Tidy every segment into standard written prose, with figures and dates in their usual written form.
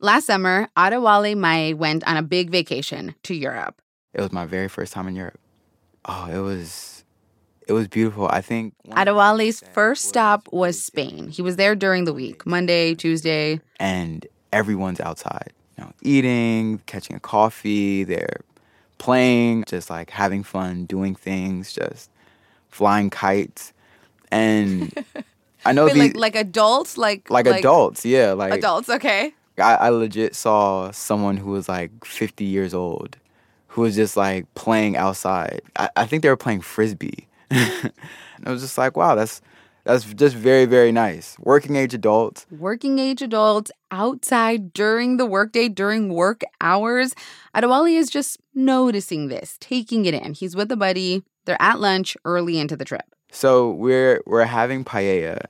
Last summer, Adewale Mai went on a big vacation to Europe. It was my very first time in Europe. Oh, it was beautiful, I think. Adewale's first stop was Spain. He was there during the week, Monday, Tuesday. And everyone's outside, you know, eating, catching a coffee, they're playing, just like having fun, doing things, just flying kites. And I know these... Like adults? Like adults, yeah. Like adults, okay. I legit saw someone who was like 50 years old who was just like playing outside. I think they were playing Frisbee. And I was just like, wow, that's just very, very nice. Working age adults outside during the workday, during work hours. Adewale is just noticing this, taking it in. He's with a buddy. They're at lunch early into the trip. So we're having paella.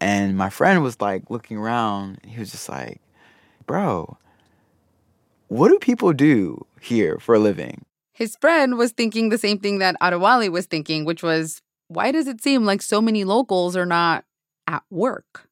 And my friend was, like, looking around, and he was just like, bro, what do people do here for a living? His friend was thinking the same thing that Adewale was thinking, which was, why does it seem like so many locals are not at work?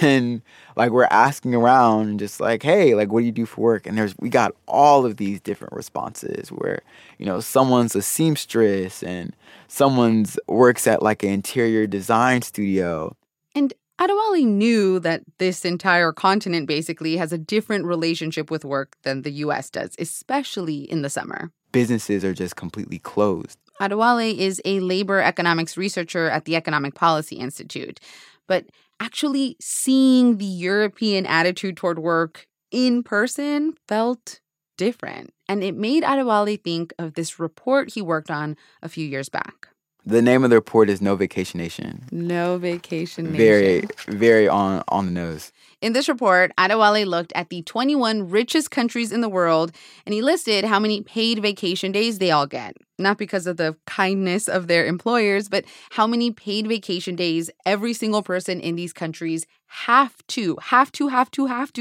And, like, we're asking around and just like, hey, like, what do you do for work? And we got all of these different responses where, you know, someone's a seamstress and someone's works at, like, an interior design studio. And Adewale knew that this entire continent basically has a different relationship with work than the U.S. does, especially in the summer. Businesses are just completely closed. Adewale is a labor economics researcher at the Economic Policy Institute. But actually seeing the European attitude toward work in person felt different. And it made Adewale think of this report he worked on a few years back. The name of the report is No Vacation Nation. No Vacation Nation. Very, very on the nose. In this report, Adewale looked at the 21 richest countries in the world, and he listed how many paid vacation days they all get. Not because of the kindness of their employers, but how many paid vacation days every single person in these countries have to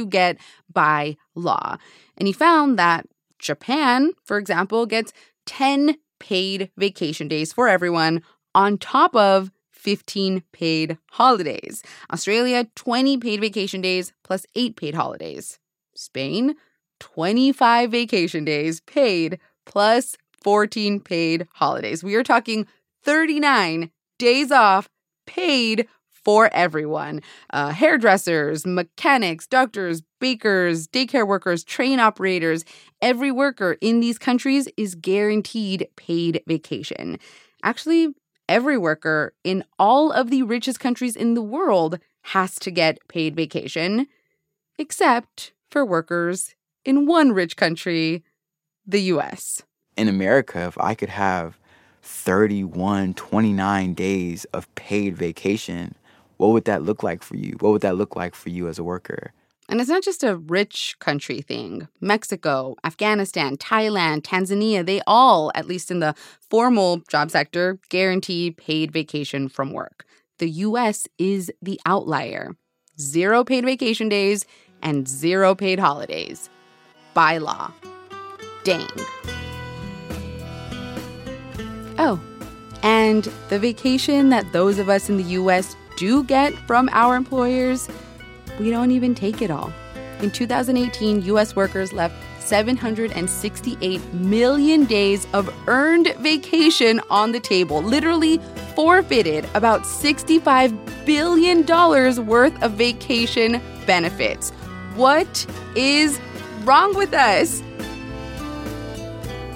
get by law. And he found that Japan, for example, gets 10 paid vacation days for everyone, on top of 15 paid holidays. Australia, 20 paid vacation days plus 8 paid holidays. Spain, 25 vacation days paid plus 14 paid holidays. We are talking 39 days off paid for everyone. Hairdressers, mechanics, doctors, bakers, daycare workers, train operators, every worker in these countries is guaranteed paid vacation. Actually, every worker in all of the richest countries in the world has to get paid vacation, except for workers in one rich country, the U.S. In America, if I could have 31, 29 days of paid vacation, what would that look like for you? What would that look like for you as a worker? And it's not just a rich country thing. Mexico, Afghanistan, Thailand, Tanzania, they all, at least in the formal job sector, guarantee paid vacation from work. The U.S. is the outlier. 0 paid vacation days and 0 paid holidays. By law. Dang. Oh, and the vacation that those of us in the U.S. do get from our employers, we don't even take it all. In 2018, U.S. workers left 768 million days of earned vacation on the table, literally forfeited about $65 billion worth of vacation benefits. What is wrong with us?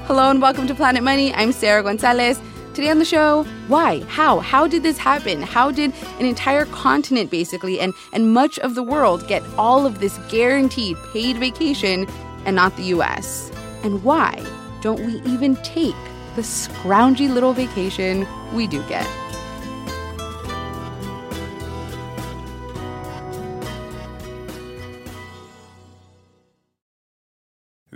Hello and welcome to Planet Money. I'm Sarah Gonzalez. Today on the show, why? How? How did this happen? How did an entire continent, basically, and much of the world get all of this guaranteed paid vacation and not the U.S.? And why don't we even take the scroungy little vacation we do get?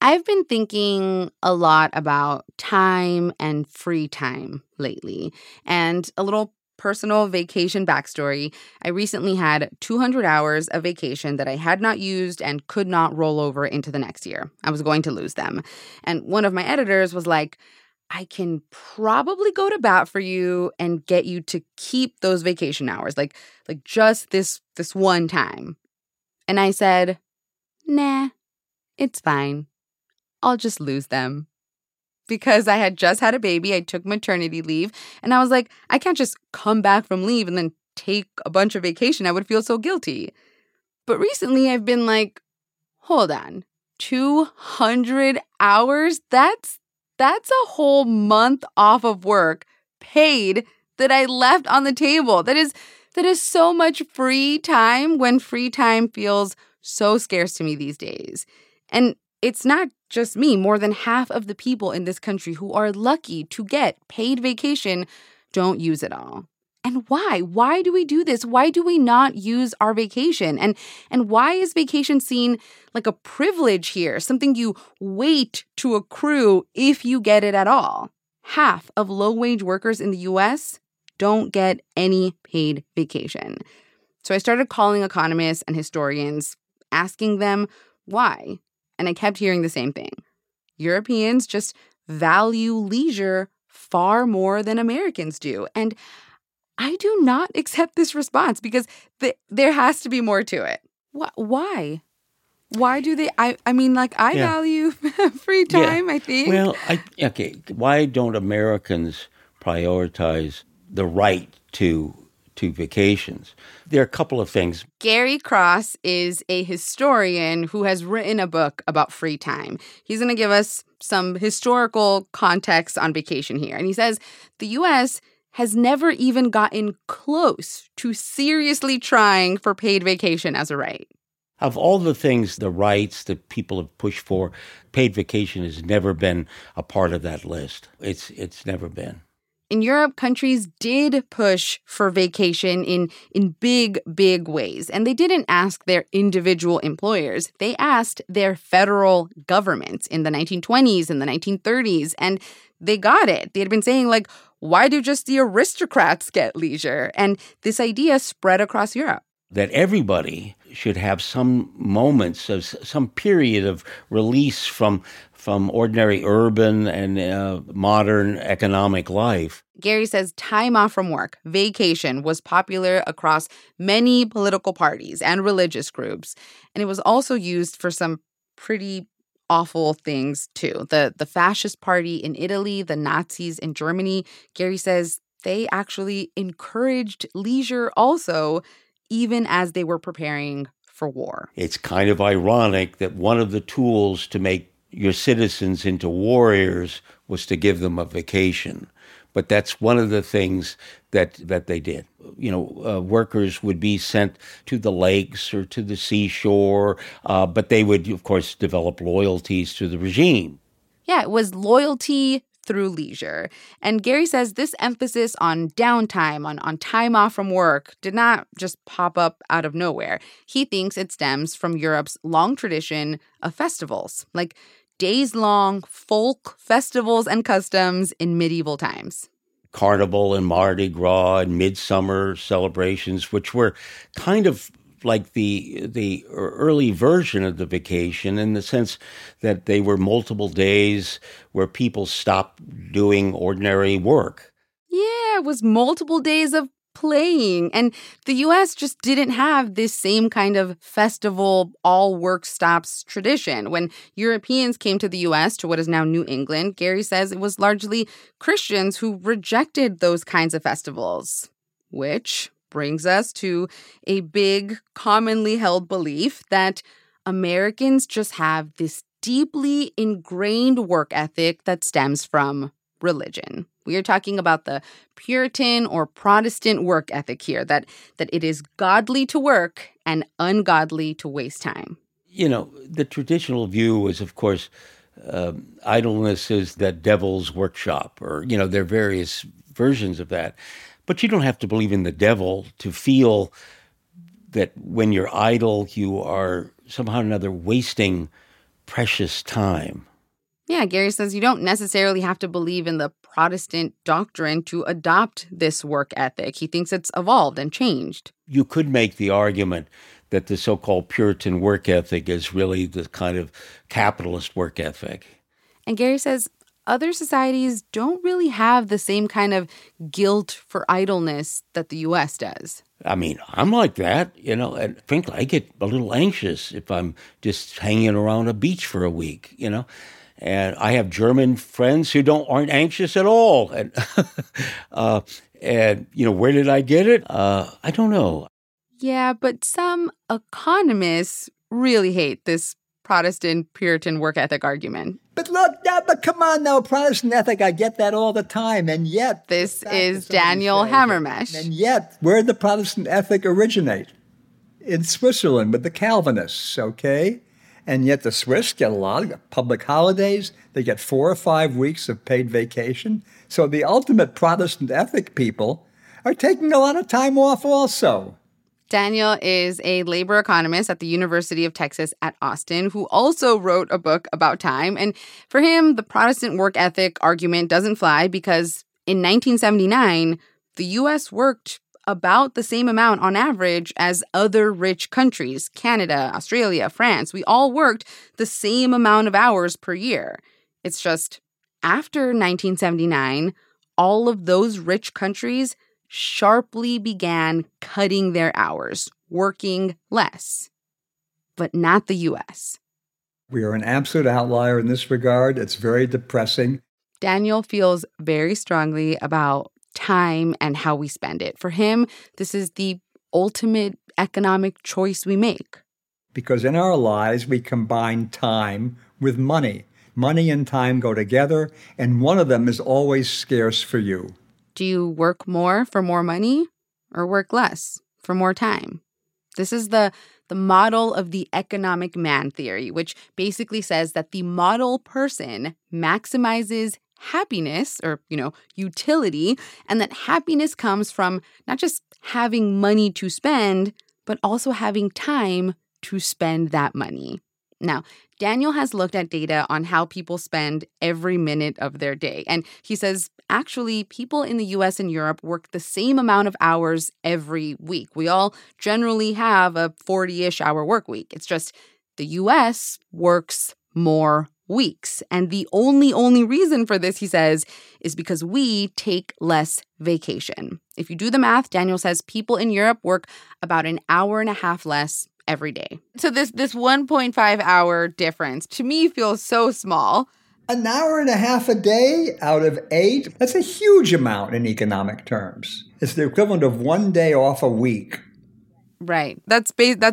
I've been thinking a lot about time and free time lately. And a little personal vacation backstory. I recently had 200 hours of vacation that I had not used and could not roll over into the next year. I was going to lose them. And one of my editors was like, I can probably go to bat for you and get you to keep those vacation hours, like just this one time. And I said, nah, it's fine. I'll just lose them. Because I had just had a baby, I took maternity leave, and I was like, I can't just come back from leave and then take a bunch of vacation. I would feel so guilty. But recently, I've been like, hold on, 200 hours? That's a whole month off of work paid that I left on the table. That is so much free time when free time feels so scarce to me these days. And it's not just me. More than half of the people in this country who are lucky to get paid vacation don't use it all. And why? Why do we do this? Why do we not use our vacation? And why is vacation seen like a privilege here, something you wait to accrue if you get it at all? Half of low-wage workers in the U.S. don't get any paid vacation. So I started calling economists and historians, asking them why. And I kept hearing the same thing. Europeans just value leisure far more than Americans do. And I do not accept this response because there has to be more to it. Why? Why do they? I value free time, I think. Well, why don't Americans prioritize the right to vacations? There are a couple of things. Gary Cross is a historian who has written a book about free time. He's going to give us some historical context on vacation here. And he says the U.S. has never even gotten close to seriously trying for paid vacation as a right. Of all the things, the rights that people have pushed for, paid vacation has never been a part of that list. It's never been. In Europe, countries did push for vacation in big, big ways. And they didn't ask their individual employers. They asked their federal governments in the 1920s and the 1930s. And they got it. They had been saying, like, why do just the aristocrats get leisure? And this idea spread across Europe. That everybody should have some moments, of some period of release from ordinary urban and modern economic life. Gary says time off from work, vacation, was popular across many political parties and religious groups. And it was also used for some pretty awful things, too. The fascist party in Italy, the Nazis in Germany, Gary says they actually encouraged leisure also, even as they were preparing for war. It's kind of ironic that one of the tools to make your citizens into warriors was to give them a vacation. But that's one of the things that they did. You know, workers would be sent to the lakes or to the seashore, but they would, of course, develop loyalties to the regime. Yeah, it was loyalty through leisure. And Gary says this emphasis on downtime, on time off from work, did not just pop up out of nowhere. He thinks it stems from Europe's long tradition of festivals, like days-long folk festivals and customs in medieval times. Carnival and Mardi Gras and midsummer celebrations, which were kind of like the early version of the vacation in the sense that they were multiple days where people stopped doing ordinary work. Yeah, Australia was multiple days of playing. And the U.S. just didn't have this same kind of festival, all work stops tradition. When Europeans came to the U.S., to what is now New England, Gary says it was largely Christians who rejected those kinds of festivals, which brings us to a big, commonly held belief that Americans just have this deeply ingrained work ethic that stems from religion. We are talking about the Puritan or Protestant work ethic here, that it is godly to work and ungodly to waste time. You know, the traditional view is, of course, idleness is the devil's workshop, or, you know, there are various versions of that. But you don't have to believe in the devil to feel that when you're idle, you are somehow or another wasting precious time. Yeah, Gary says you don't necessarily have to believe in the Protestant doctrine to adopt this work ethic. He thinks it's evolved and changed. You could make the argument that the so-called Puritan work ethic is really the kind of capitalist work ethic. And Gary says other societies don't really have the same kind of guilt for idleness that the U.S. does. I mean, I'm like that, you know, and frankly, I get a little anxious if I'm just hanging around a beach for a week, you know. And I have German friends who aren't anxious at all. And, and you know, where did I get it? I don't know. Yeah, but some economists really hate this Protestant Puritan work ethic argument. But look, but come on now, Protestant ethic, I get that all the time. And yet... This is Daniel Hammermesh. And yet, where did the Protestant ethic originate? In Switzerland with the Calvinists, okay? And yet the Swiss get a lot of public holidays. They get 4 or 5 weeks of paid vacation. So the ultimate Protestant ethic people are taking a lot of time off also. Daniel is a labor economist at the University of Texas at Austin who also wrote a book about time. And for him, the Protestant work ethic argument doesn't fly because in 1979, the U.S. worked about the same amount on average as other rich countries, Canada, Australia, France. We all worked the same amount of hours per year. It's just after 1979, all of those rich countries sharply began cutting their hours, working less, but not the U.S. We are an absolute outlier in this regard. It's very depressing. Daniel feels very strongly about time and how we spend it. For him, this is the ultimate economic choice we make. Because in our lives, we combine time with money. Money and time go together, and one of them is always scarce for you. Do you work more for more money or work less for more time? This is the model of the economic man theory, which basically says that the model person maximizes happiness or, you know, utility, and that happiness comes from not just having money to spend, but also having time to spend that money. Now, Daniel has looked at data on how people spend every minute of their day. And he says, actually, people in the U.S. and Europe work the same amount of hours every week. We all generally have a 40-ish hour work week. It's just the U.S. works more weeks. And the only reason for this, he says, is because we take less vacation. If you do the math, Daniel says people in Europe work about an hour and a half less every day. So this 1.5-hour difference, to me, feels so small. An hour and a half a day out of 8, that's a huge amount in economic terms. It's the equivalent of one day off a week. Right. That's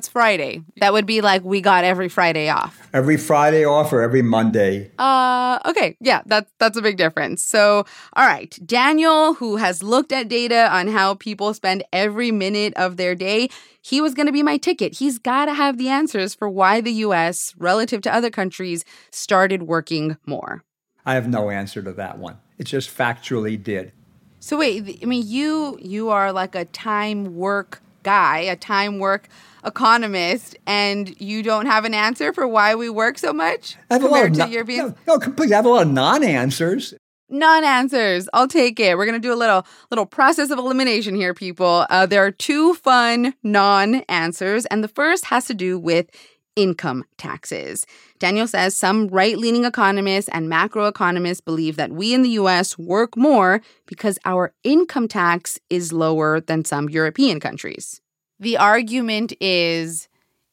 Friday. That would be like we got every Friday off. Every Friday off or every Monday. Okay. Yeah, that's a big difference. So, all right. Daniel, who has looked at data on how people spend every minute of their day, he was going to be my ticket. He's got to have the answers for why the U.S., relative to other countries, started working more. I have no answer to that one. It just factually did. So wait, I mean, you are like a time work guy, a time work economist, and you don't have an answer for why we work so much compared to Europeans? No, completely. I have a lot of non-answers. Non-answers. I'll take it. We're going to do a little process of elimination here, people. There are two fun non-answers, and the first has to do with income taxes. Daniel says some right-leaning economists and macroeconomists believe that we in the U.S. work more because our income tax is lower than some European countries. The argument is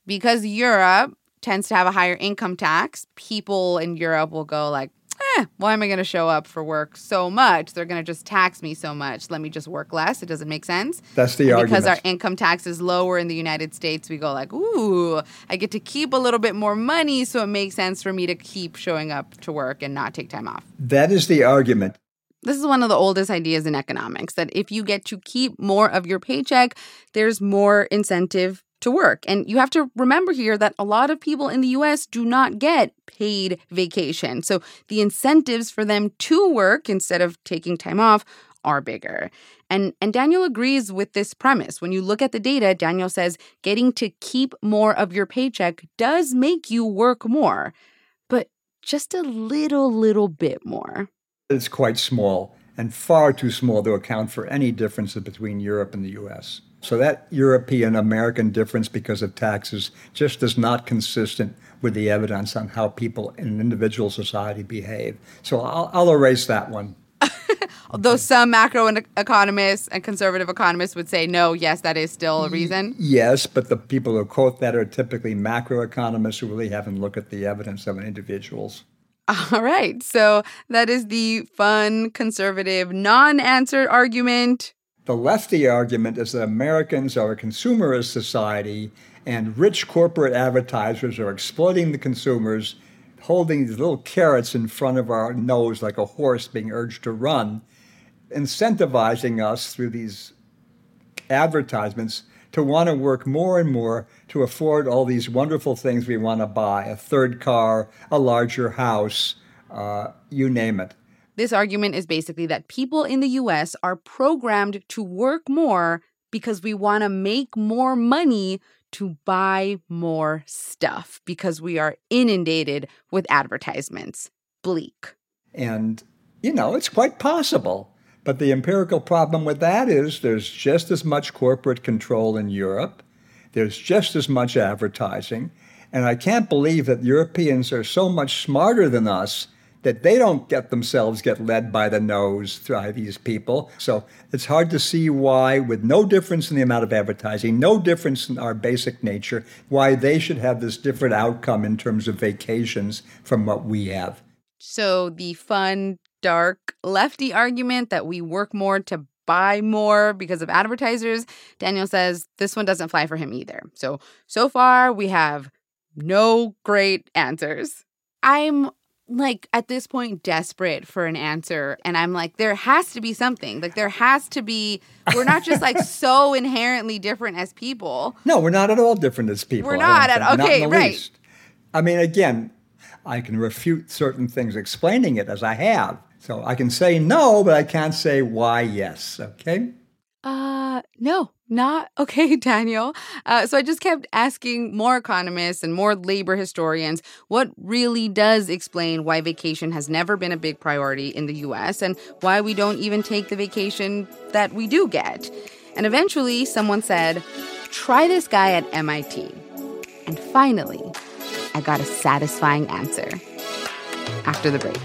because Europe tends to have a higher income tax, people in Europe will go like, why am I going to show up for work so much? They're going to just tax me so much. Let me just work less. It doesn't make sense. That's the argument. Because our income tax is lower in the United States, we go like, ooh, I get to keep a little bit more money, so it makes sense for me to keep showing up to work and not take time off. That is the argument. This is one of the oldest ideas in economics, that if you get to keep more of your paycheck, there's more incentive to work. And you have to remember here that a lot of people in the U.S. do not get paid vacation. So the incentives for them to work instead of taking time off are bigger. And Daniel agrees with this premise. When you look at the data, Daniel says getting to keep more of your paycheck does make you work more, but just a little bit more. It's quite small and far too small to account for any differences between Europe and the U.S. So that European-American difference because of taxes just is not consistent with the evidence on how people in an individual society behave. So I'll erase that one. Although some macroeconomists and conservative economists would say, no, yes, that is still a reason. Yes, but the people who quote that are typically macroeconomists who really haven't looked at the evidence of individuals. All right. So that is the fun, conservative, non-answered argument. The lefty argument is that Americans are a consumerist society and rich corporate advertisers are exploiting the consumers, holding these little carrots in front of our nose like a horse being urged to run, incentivizing us through these advertisements to want to work more and more to afford all these wonderful things we want to buy, a third car, a larger house, you name it. This argument is basically that people in the U.S. are programmed to work more because we want to make more money to buy more stuff because we are inundated with advertisements. Bleak. And, you know, it's quite possible. But the empirical problem with that is there's just as much corporate control in Europe. There's just as much advertising. And I can't believe that Europeans are so much smarter than us that they don't get led by the nose by these people. So it's hard to see why, with no difference in the amount of advertising, no difference in our basic nature, why they should have this different outcome in terms of vacations from what we have. So the fun, dark, lefty argument that we work more to buy more because of advertisers, Daniel says this one doesn't fly for him either. So far, we have no great answers. I'm at this point, desperate for an answer. And I'm like, there has to be something. There has to be, we're not just so inherently different as people. No, we're not at all different as people. We're not at all, okay, right. I mean, again, I can refute certain things explaining it as I have. So I can say no, but I can't say why yes, okay? No, not okay, Daniel. So I just kept asking more economists and more labor historians what really does explain why vacation has never been a big priority in the U.S. and why we don't even take the vacation that we do get. And eventually someone said, try this guy at MIT. And finally, I got a satisfying answer after the break.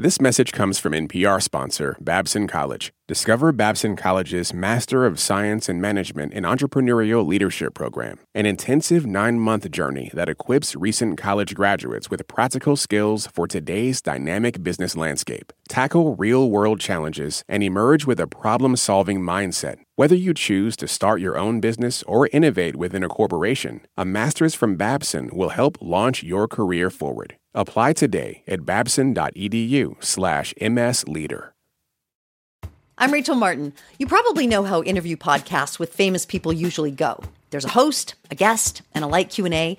This message comes from NPR sponsor, Babson College. Discover Babson College's Master of Science in Management and Entrepreneurial Leadership program, an intensive 9-month journey that equips recent college graduates with practical skills for today's dynamic business landscape. Tackle real-world challenges and emerge with a problem-solving mindset. Whether you choose to start your own business or innovate within a corporation, a master's from Babson will help launch your career forward. Apply today at babson.edu/msleader. I'm Rachel Martin. You probably know how interview podcasts with famous people usually go. There's a host, a guest, and a light Q&A.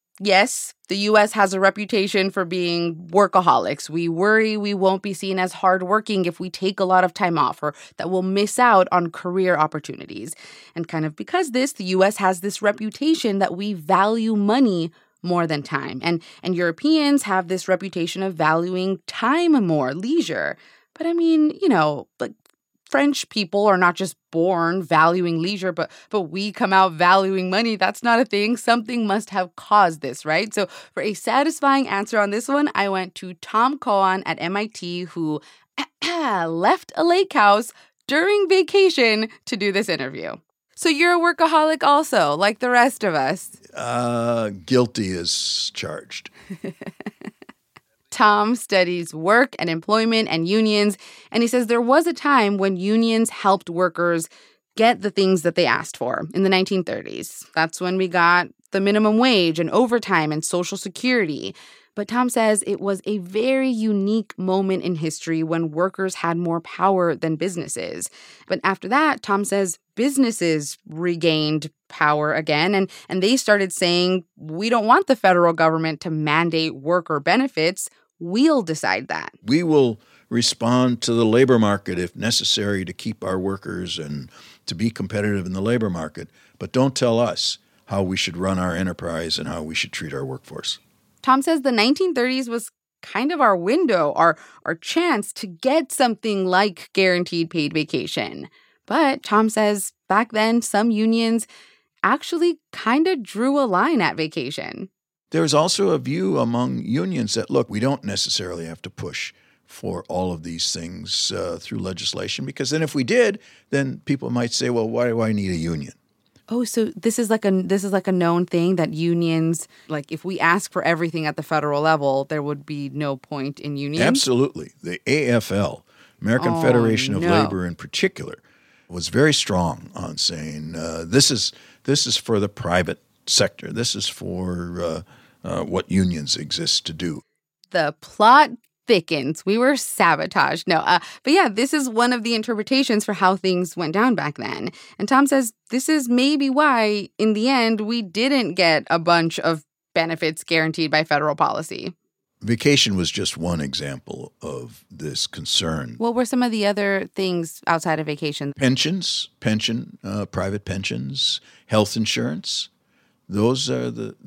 yes, the U.S. has a reputation for being workaholics. We worry we won't be seen as hardworking if we take a lot of time off, or that we'll miss out on career opportunities. And kind of because this, the U.S. has this reputation that we value money more than time. And Europeans have this reputation of valuing time more, leisure. But I mean, you know, like, French people are not just born valuing leisure, but we come out valuing money. That's not a thing. Something must have caused this, right? So for a satisfying answer on this one, I went to Tom Cohen at MIT, who left a lake house during vacation to do this interview. So you're a workaholic also, like the rest of us. Guilty as charged. Tom studies work and employment and unions, and he says there was a time when unions helped workers get the things that they asked for in the 1930s. That's when we got the minimum wage and overtime and Social Security. But Tom says it was a very unique moment in history when workers had more power than businesses. But after that, Tom says businesses regained power again, and they started saying, we don't want the federal government to mandate worker benefits. We'll decide that. We will respond to the labor market if necessary to keep our workers and to be competitive in the labor market. But don't tell us how we should run our enterprise and how we should treat our workforce. Tom says the 1930s was kind of our window, our chance to get something like guaranteed paid vacation. But Tom says back then, some unions actually kind of drew a line at vacation. There's also a view among unions that, look, we don't necessarily have to push for all of these things through legislation, because then if we did, then people might say, well, why do I need a union? Oh, so this is like a known thing that unions, like if we ask for everything at the federal level, there would be no point in unions? Absolutely. The AFL, American Federation of Labor in particular, was very strong on saying this is for the private sector. This is for what unions exist to do. The plot thickens. We were sabotaged. But yeah, this is one of the interpretations for how things went down back then. And Tom says this is maybe why, in the end, we didn't get a bunch of benefits guaranteed by federal policy. Vacation was just one example of this concern. What were some of the other things outside of vacation? Pensions, private pensions, health insurance. Those are the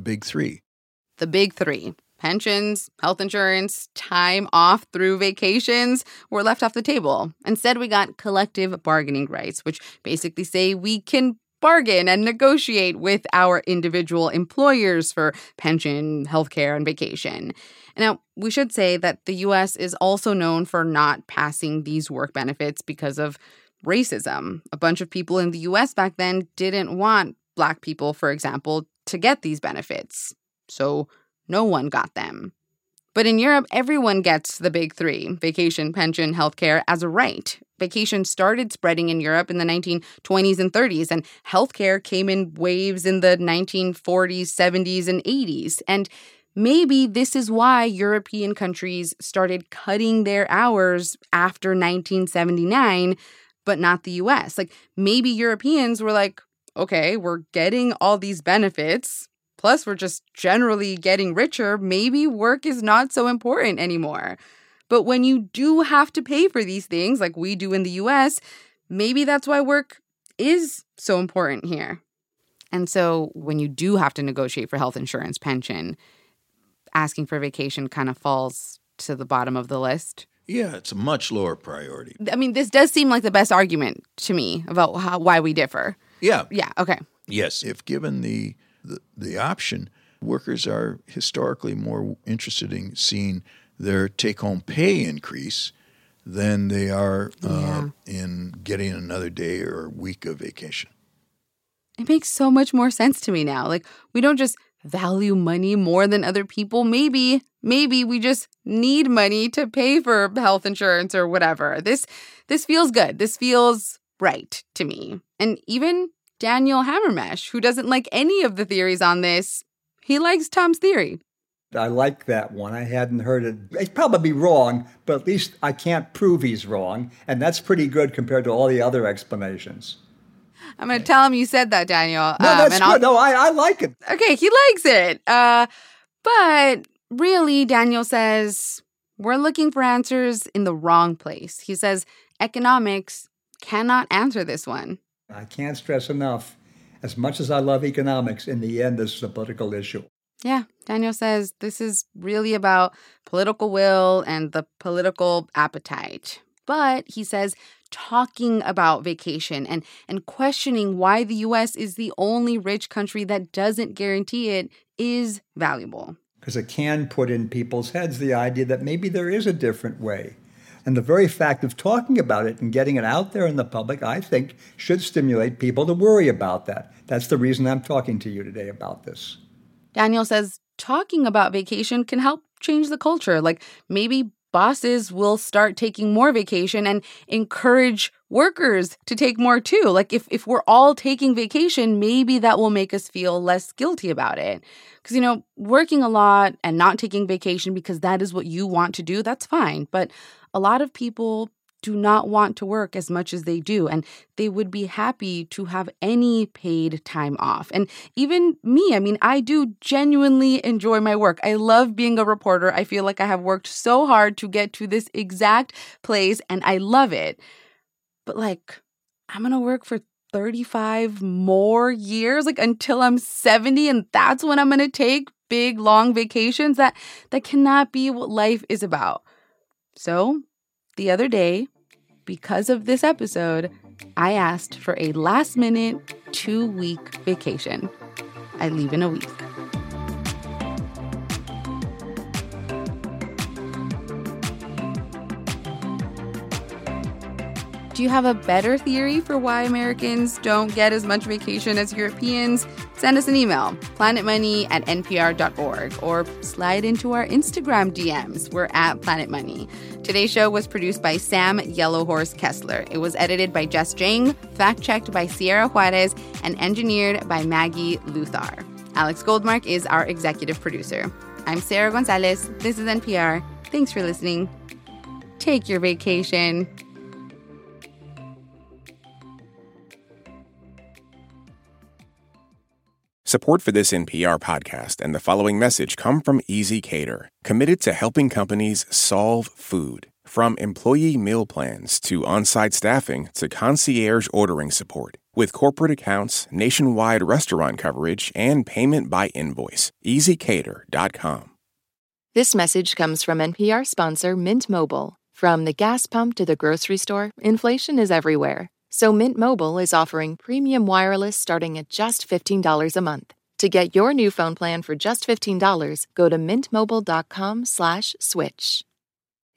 big three. The big three. Pensions, health insurance, time off through vacations were left off the table. Instead, we got collective bargaining rights, which basically say we can bargain and negotiate with our individual employers for pension, healthcare, and vacation. Now, we should say that the U.S. is also known for not passing these work benefits because of racism. A bunch of people in the U.S. back then didn't want Black people, for example, to get these benefits. So no one got them. But in Europe, everyone gets the big three, vacation, pension, healthcare, as a right. Vacation started spreading in Europe in the 1920s and 30s, and healthcare came in waves in the 1940s, 70s, and 80s. And maybe this is why European countries started cutting their hours after 1979, but not the U.S. Like, maybe Europeans were like, okay, we're getting all these benefits. Plus, we're just generally getting richer. Maybe work is not so important anymore. But when you do have to pay for these things, like we do in the U.S., maybe that's why work is so important here. And so when you do have to negotiate for health insurance, pension, asking for vacation kind of falls to the bottom of the list. Yeah, it's a much lower priority. I mean, this does seem like the best argument to me about why we differ. Yeah. Yeah, okay. Yes, if given the option, workers are historically more interested in seeing their take-home pay increase than they are in getting another day or week of vacation. It makes so much more sense to me now. Like, we don't just value money more than other people. Maybe we just need money to pay for health insurance or whatever. This feels good. This feels right to me. And even Daniel Hammermesh, who doesn't like any of the theories on this. He likes Tom's theory. I like that one. I hadn't heard it. It's probably wrong, but at least I can't prove he's wrong. And that's pretty good compared to all the other explanations. I'm going to tell him you said that, Daniel. No, that's good. I like it. Okay, he likes it. But really, Daniel says, we're looking for answers in the wrong place. He says economics cannot answer this one. I can't stress enough, as much as I love economics, in the end, this is a political issue. Yeah, Daniel says this is really about political will and the political appetite. But he says talking about vacation and questioning why the U.S. is the only rich country that doesn't guarantee it is valuable. Because it can put in people's heads the idea that maybe there is a different way. And the very fact of talking about it and getting it out there in the public, I think, should stimulate people to worry about that. That's the reason I'm talking to you today about this. Daniel says talking about vacation can help change the culture. Like maybe bosses will start taking more vacation and encourage workers to take more too. Like if we're all taking vacation, maybe that will make us feel less guilty about it. Because, you know, working a lot and not taking vacation because that is what you want to do, that's fine. But a lot of people do not want to work as much as they do, and they would be happy to have any paid time off. And even me, I do genuinely enjoy my work. I love being a reporter. I feel like I have worked so hard to get to this exact place, and I love it. But, I'm going to work for 35 more years, until I'm 70, and that's when I'm going to take big, long vacations. That cannot be what life is about. So the other day, because of this episode, I asked for a last-minute, 2-week vacation. I leave in a week. Do you have a better theory for why Americans don't get as much vacation as Europeans? Send us an email, planetmoney@npr.org, or slide into our Instagram DMs. We're at Planet Money. Today's show was produced by Sam Yellowhorse Kesler. It was edited by Jess Jiang, fact-checked by Sierra Juarez, and engineered by Maggie Luthar. Alex Goldmark is our executive producer. I'm Sarah Gonzalez. This is NPR. Thanks for listening. Take your vacation. Support for this NPR podcast and the following message come from Easy Cater, committed to helping companies solve food. From employee meal plans to on-site staffing to concierge ordering support. With corporate accounts, nationwide restaurant coverage, and payment by invoice. EasyCater.com. This message comes from NPR sponsor Mint Mobile. From the gas pump to the grocery store, inflation is everywhere. So Mint Mobile is offering premium wireless starting at just $15 a month. To get your new phone plan for just $15, go to mintmobile.com/switch.